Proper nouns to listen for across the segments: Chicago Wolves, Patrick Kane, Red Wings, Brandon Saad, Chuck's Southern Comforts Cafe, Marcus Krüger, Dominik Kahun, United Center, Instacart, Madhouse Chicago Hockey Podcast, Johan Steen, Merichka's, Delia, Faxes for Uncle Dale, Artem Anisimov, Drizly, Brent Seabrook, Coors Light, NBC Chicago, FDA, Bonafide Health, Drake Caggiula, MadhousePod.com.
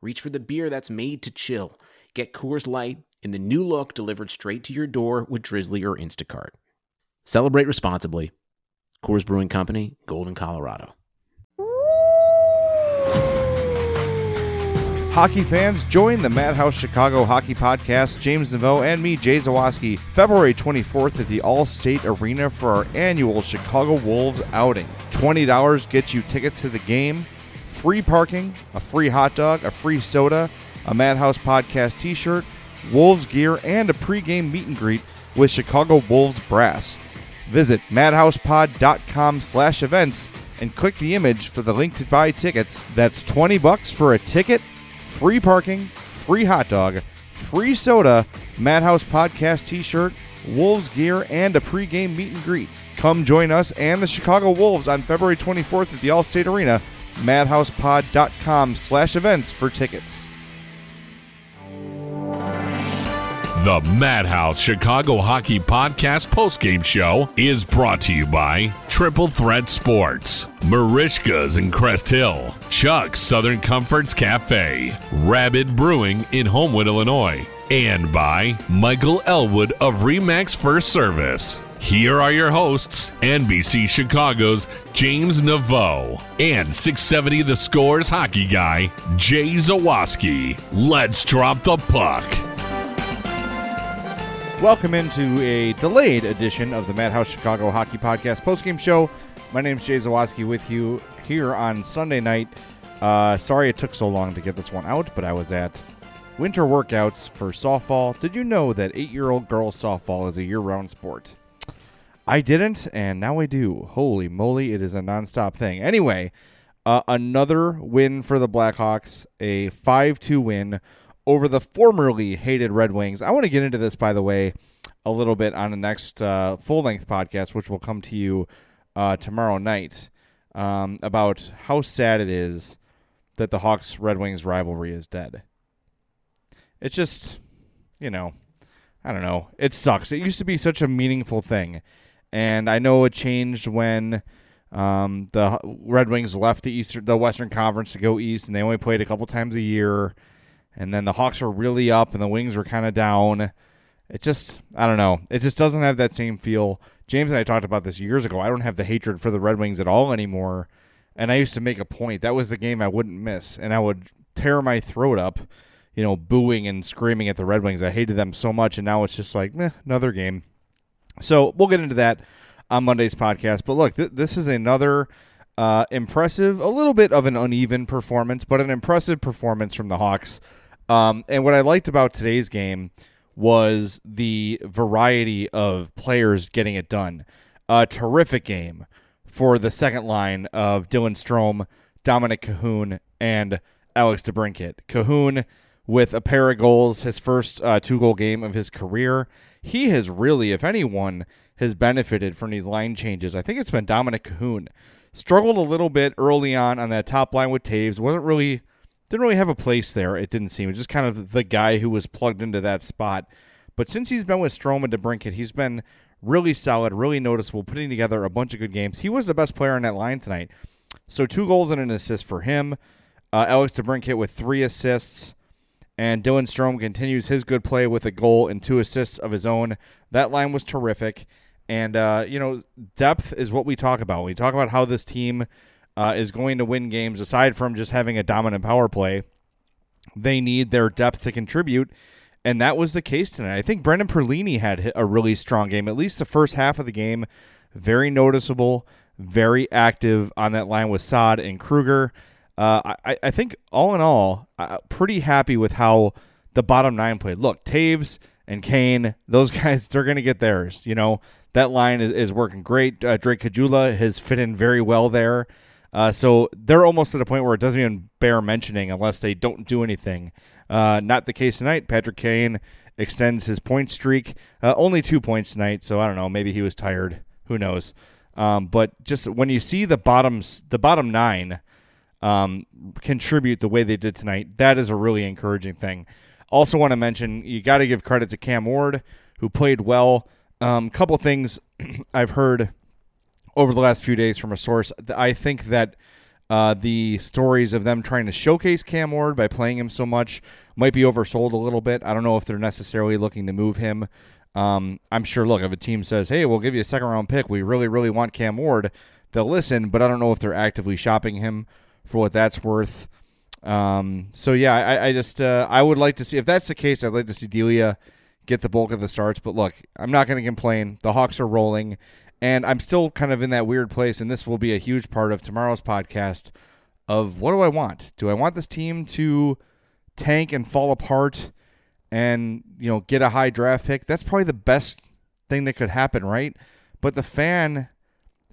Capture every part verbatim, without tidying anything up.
reach for the beer that's made to chill. Get Coors Light in the new look delivered straight to your door with Drizly or Instacart. Celebrate responsibly. Coors Brewing Company, Golden, Colorado. Hockey fans, join the Madhouse Chicago Hockey Podcast, James Neveu and me, Jay Zawaski, February twenty-fourth at the Allstate Arena for our annual Chicago Wolves outing. twenty dollars gets you tickets to the game, free parking, a free hot dog, a free soda, a Madhouse Podcast t-shirt, Wolves gear, and a pregame meet and greet with Chicago Wolves brass. Visit madhousepod.com slash events and click the image for the link to buy tickets. That's twenty bucks for a ticket, free parking, free hot dog, free soda, Madhouse Podcast t-shirt, Wolves gear, and a pregame meet and greet. Come join us and the Chicago Wolves on February twenty-fourth at the Allstate Arena. madhousepod.com slash events for tickets. The Madhouse Chicago Hockey Podcast postgame show is brought to you by Triple Threat Sports, Merichka's in Crest Hill, Chuck's Southern Comforts Cafe, Rabid Brewing in Homewood, Illinois, and by Michael Elwood of Remax First Service. Here are your hosts, N B C Chicago's James Neveu and six seventy The Score's hockey guy, Jay Zawaski. Let's drop the puck. Welcome into a delayed edition of the Madhouse Chicago Hockey Podcast postgame show. My name's Jay Zawaski with you here on Sunday night. Uh, sorry it took so long to get this one out, but I was at winter workouts for softball. Did you know that eight-year-old girls softball is a year-round sport? I didn't, and now I do. Holy moly, it is a nonstop thing. Anyway, uh, another win for the Blackhawks, a five two win over the formerly hated Red Wings. I want to get into this, by the way, a little bit on the next uh, full-length podcast, which will come to you uh, tomorrow night, um, about how sad it is that the Hawks-Red Wings rivalry is dead. It's just, you know, I don't know. It sucks. It used to be such a meaningful thing. And I know it changed when um, the Red Wings left the Eastern, the Western Conference to go east, and they only played a couple times a year. And then the Hawks were really up, and the Wings were kind of down. It just, I don't know. It just doesn't have that same feel. James and I talked about this years ago. I don't have the hatred for the Red Wings at all anymore. And I used to make a point. That was the game I wouldn't miss. And I would tear my throat up, you know, booing and screaming at the Red Wings. I hated them so much. And now it's just like, meh, another game. So we'll get into that on Monday's podcast. But look, th- this is another uh, impressive, a little bit of an uneven performance, but an impressive performance from the Hawks. Um, and what I liked about today's game was the variety of players getting it done. A terrific game for the second line of Dylan Strome, Dominik Kahun, and Alex DeBrincat. Kahun with a pair of goals, his first uh, two-goal game of his career. He has really, if anyone, has benefited from these line changes. I think it's been Dominik Kahun. Struggled a little bit early on on that top line with Taves. Wasn't really, didn't really have a place there, it didn't seem. It was just kind of the guy who was plugged into that spot. But since he's been with Strome and DeBrincat, he's been really solid, really noticeable, putting together a bunch of good games. He was the best player on that line tonight. So two goals and an assist for him. Uh, Alex DeBrincat with three assists. And Dylan Strome continues his good play with a goal and two assists of his own. That line was terrific. And, uh, you know, depth is what we talk about. We talk about how this team uh, is going to win games, aside from just having a dominant power play. they need their depth to contribute. And that was the case tonight. I think Brendan Perlini had a really strong game, at least the first half of the game. Very noticeable, very active on that line with Saad and Krüger. Uh, I, I think all in all, uh, pretty happy with how the bottom nine played. Look, Taves and Kane, those guys, they're going to get theirs. You know, that line is, is working great. Uh, Drake Caggiula has fit in very well there. Uh, so they're almost at a point where it doesn't even bear mentioning unless they don't do anything. Uh, not the case tonight. Patrick Kane extends his point streak. Uh, only two points tonight, so I don't know. Maybe he was tired. Who knows? Um, but just when you see the bottoms, the bottom nine um, contribute the way they did tonight, that is a really encouraging thing. Also want to mention, you got to give credit to Cam Ward, who played well. Um, couple things I've heard over the last few days from a source. I think that uh, the stories of them trying to showcase Cam Ward by playing him so much might be oversold a little bit. I don't know if they're necessarily looking to move him. Um, I'm sure, look, if a team says, hey, we'll give you a second round pick, we really, really want Cam Ward, they'll listen, but I don't know if they're actively shopping him for what that's worth. Um, so yeah, I, I just, uh, I would like to see, if that's the case, I'd like to see Delia get the bulk of the starts, but look, I'm not going to complain. The Hawks are rolling and I'm still kind of in that weird place. And this will be a huge part of tomorrow's podcast of what do I want? Do I want this team to tank and fall apart and, you know, get a high draft pick? That's probably the best thing that could happen, right? But the fan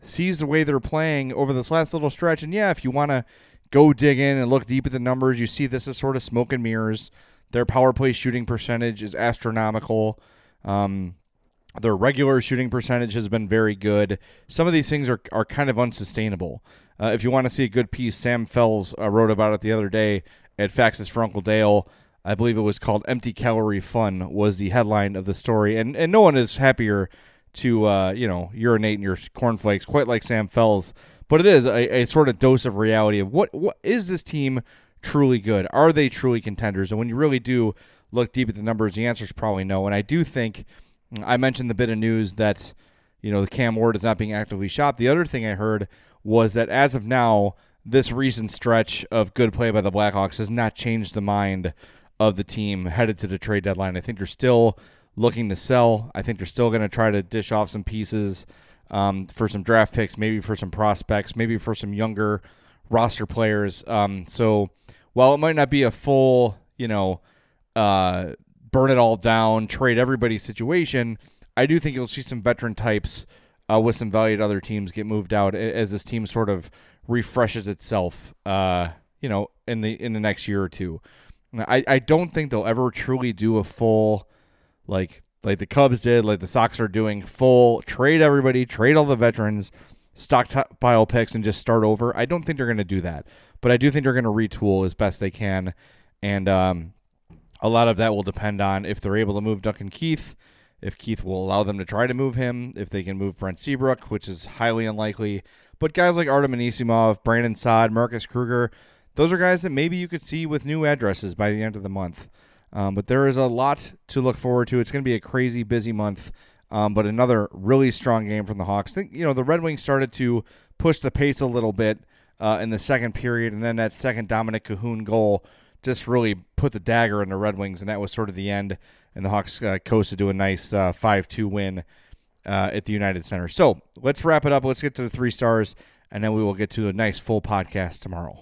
sees the way they're playing over this last little stretch. And yeah, if you want to go dig in and look deep at the numbers, you see this is sort of smoke and mirrors. Their power play shooting percentage is astronomical. Um, their regular shooting percentage has been very good. Some of these things are, are kind of unsustainable. Uh, if you want to see a good piece, Sam Fells uh, wrote about it the other day at Faxes for Uncle Dale. I believe it was called Empty Calorie Fun was the headline of the story. And and no one is happier to, uh, you know, urinate in your cornflakes quite like Sam Fells. But it is a, a sort of dose of reality of what what is this team truly good? Are they truly contenders? And when you really do look deep at the numbers, the answer is probably no. And I do think, I mentioned the bit of news that, you know, the Cam Ward is not being actively shopped. The other thing I heard was that as of now, this recent stretch of good play by the Blackhawks has not changed the mind of the team headed to the trade deadline. I think they're still looking to sell. I think they're still going to try to dish off some pieces um, for some draft picks, maybe for some prospects, maybe for some younger roster players. Um, so while it might not be a full, you know, uh, burn it all down, trade everybody situation, I do think you'll see some veteran types uh, with some value to other teams get moved out as this team sort of refreshes itself, uh, you know, in the in the next year or two. I, I don't think they'll ever truly do a full, like like the Cubs did, like the Sox are doing, full trade everybody, trade all the veterans, stockpile picks, and just start over. I don't think they're going to do that. But I do think they're going to retool as best they can. And um, a lot of that will depend on if they're able to move Duncan Keith, if Keith will allow them to try to move him, if they can move Brent Seabrook, which is highly unlikely. But guys like Artem Anisimov, Brandon Saad, Marcus Krüger, those are guys that maybe you could see with new addresses by the end of the month. Um, but there is a lot to look forward to. It's going to be a crazy busy month, um, but another really strong game from the Hawks. I think, you know, the Red Wings started to push the pace a little bit uh, in the second period, and then that second Dominik Kahun goal just really put the dagger in the Red Wings, and that was sort of the end, and the Hawks uh, coasted to a nice uh, five two win uh, at the United Center. So let's wrap it up. Let's get to the three stars, and then we will get to a nice full podcast tomorrow.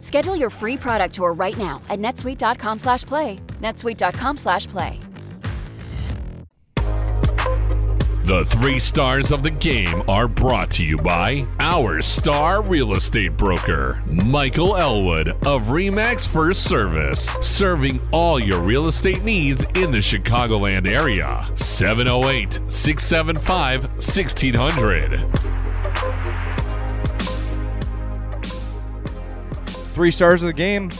Schedule your free product tour right now at netsuite.com slash play. netsuite.com slash play. The three stars of the game are brought to you by our star real estate broker, Michael Elwood of Remax First Service, serving all your real estate needs in the Chicagoland area. seven oh eight, six seven five, one six zero zero. Three stars of the game.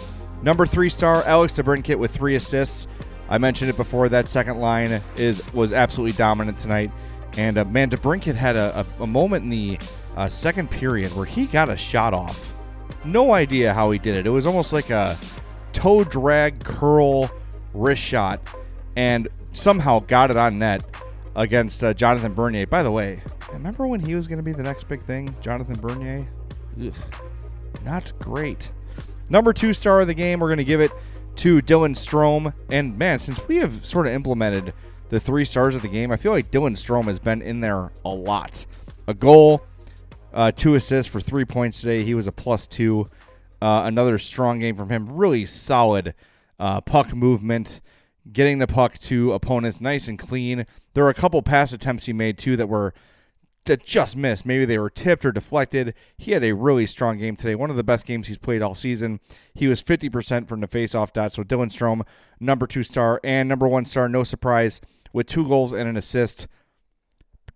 Number three star, Alex DeBrincat with three assists. I mentioned it before, that second line is was absolutely dominant tonight. And, uh, man, DeBrincat had a, a, a moment in the uh, second period where he got a shot off. No idea how he did it. It was almost like a toe drag, curl, wrist shot, and somehow got it on net against uh, Jonathan Bernier. By the way, remember when he was going to be the next big thing? Jonathan Bernier? Ugh, not great. Number two star of the game, we're going to give it to Dylan Strome. And, man, since we have sort of implemented the three stars of the game, I feel like Dylan Strome has been in there a lot. A goal, uh, two assists for three points today. He was a plus two. Uh, another strong game from him. Really solid uh, puck movement, getting the puck to opponents nice and clean. There were a couple pass attempts he made, too, that were that just missed. Maybe they were tipped or deflected. He had a really strong game today. One of the best games he's played all season. He was fifty percent from the faceoff dot. So Dylan Strome, number two star, and number one star, no surprise, with two goals and an assist,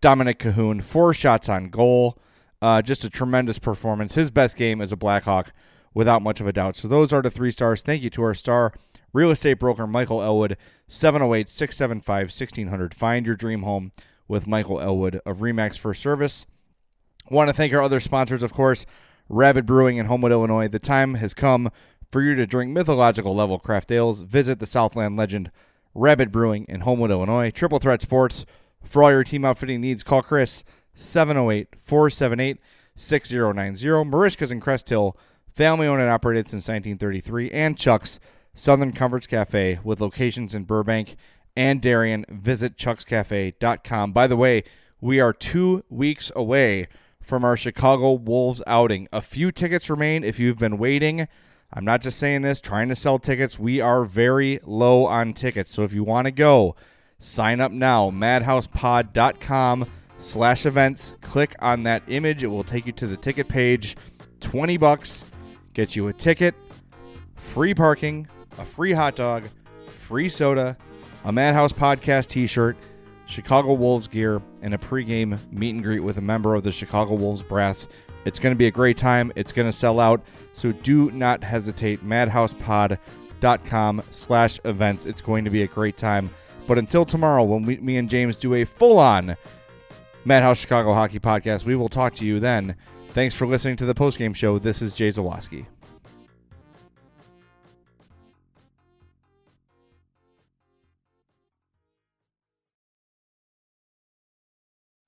Dominik Kahun, four shots on goal. Uh, just a tremendous performance. His best game as a Blackhawk, without much of a doubt. So those are the three stars. Thank you to our star real estate broker, Michael Elwood, seven oh eight, six seven five, one six zero zero. Find your dream home with Michael Elwood of Remax First Service. Want to thank our other sponsors, of course, Rabid Brewing in Homewood, Illinois. The time has come for you to drink mythological level craft ales. Visit the Southland legend, Rabid Brewing in Homewood, Illinois. Triple Threat Sports. For all your team outfitting needs, call Chris, seven oh eight, four seven eight, six oh nine oh. Merichka's in Crest Hill, family-owned and operated since nineteen thirty-three. And Chuck's Southern Comforts Cafe, with locations in Burbank and Darien. Visit chucks cafe dot com. By the way, we are two weeks away from our Chicago Wolves outing. A few tickets remain if you've been waiting. I'm not just saying this, trying to sell tickets. We are very low on tickets. So if you want to go, sign up now. madhousepod.com slash events. Click on that image. It will take you to the ticket page. twenty bucks. Get you a ticket, free parking, a free hot dog, free soda, a Madhouse Podcast t-shirt, Chicago Wolves gear, and a pregame meet and greet with a member of the Chicago Wolves brass. It's going to be a great time. It's going to sell out. So do not hesitate. madhousepod.com slash events. It's going to be a great time. But until tomorrow, when we, me and James do a full-on Madhouse Chicago Hockey Podcast, we will talk to you then. Thanks for listening to the postgame show. This is Jay Zawaski.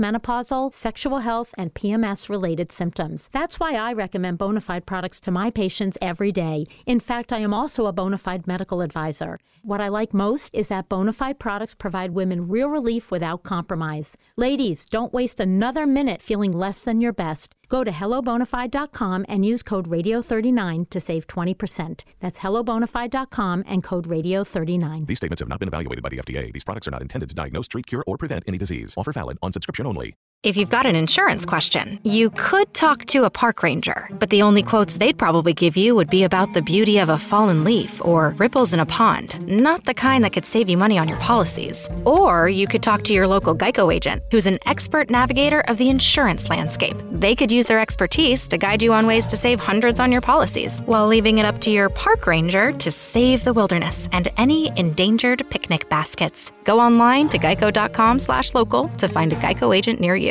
menopausal, sexual health, and P M S-related symptoms. That's why I recommend Bonafide products to my patients every day. In fact, I am also a Bonafide medical advisor. What I like most is that Bonafide products provide women real relief without compromise. Ladies, don't waste another minute feeling less than your best. Go to hello bonafide dot com and use code radio thirty-nine to save twenty percent. That's hello bonafide dot com and code radio thirty-nine. These statements have not been evaluated by the F D A. These products are not intended to diagnose, treat, cure, or prevent any disease. Offer valid on subscription only. If you've got an insurance question, you could talk to a park ranger, but the only quotes they'd probably give you would be about the beauty of a fallen leaf or ripples in a pond, not the kind that could save you money on your policies. Or you could talk to your local GEICO agent, who's an expert navigator of the insurance landscape. They could use their expertise to guide you on ways to save hundreds on your policies, while leaving it up to your park ranger to save the wilderness and any endangered picnic baskets. Go online to geico.com slash local to find a GEICO agent near you.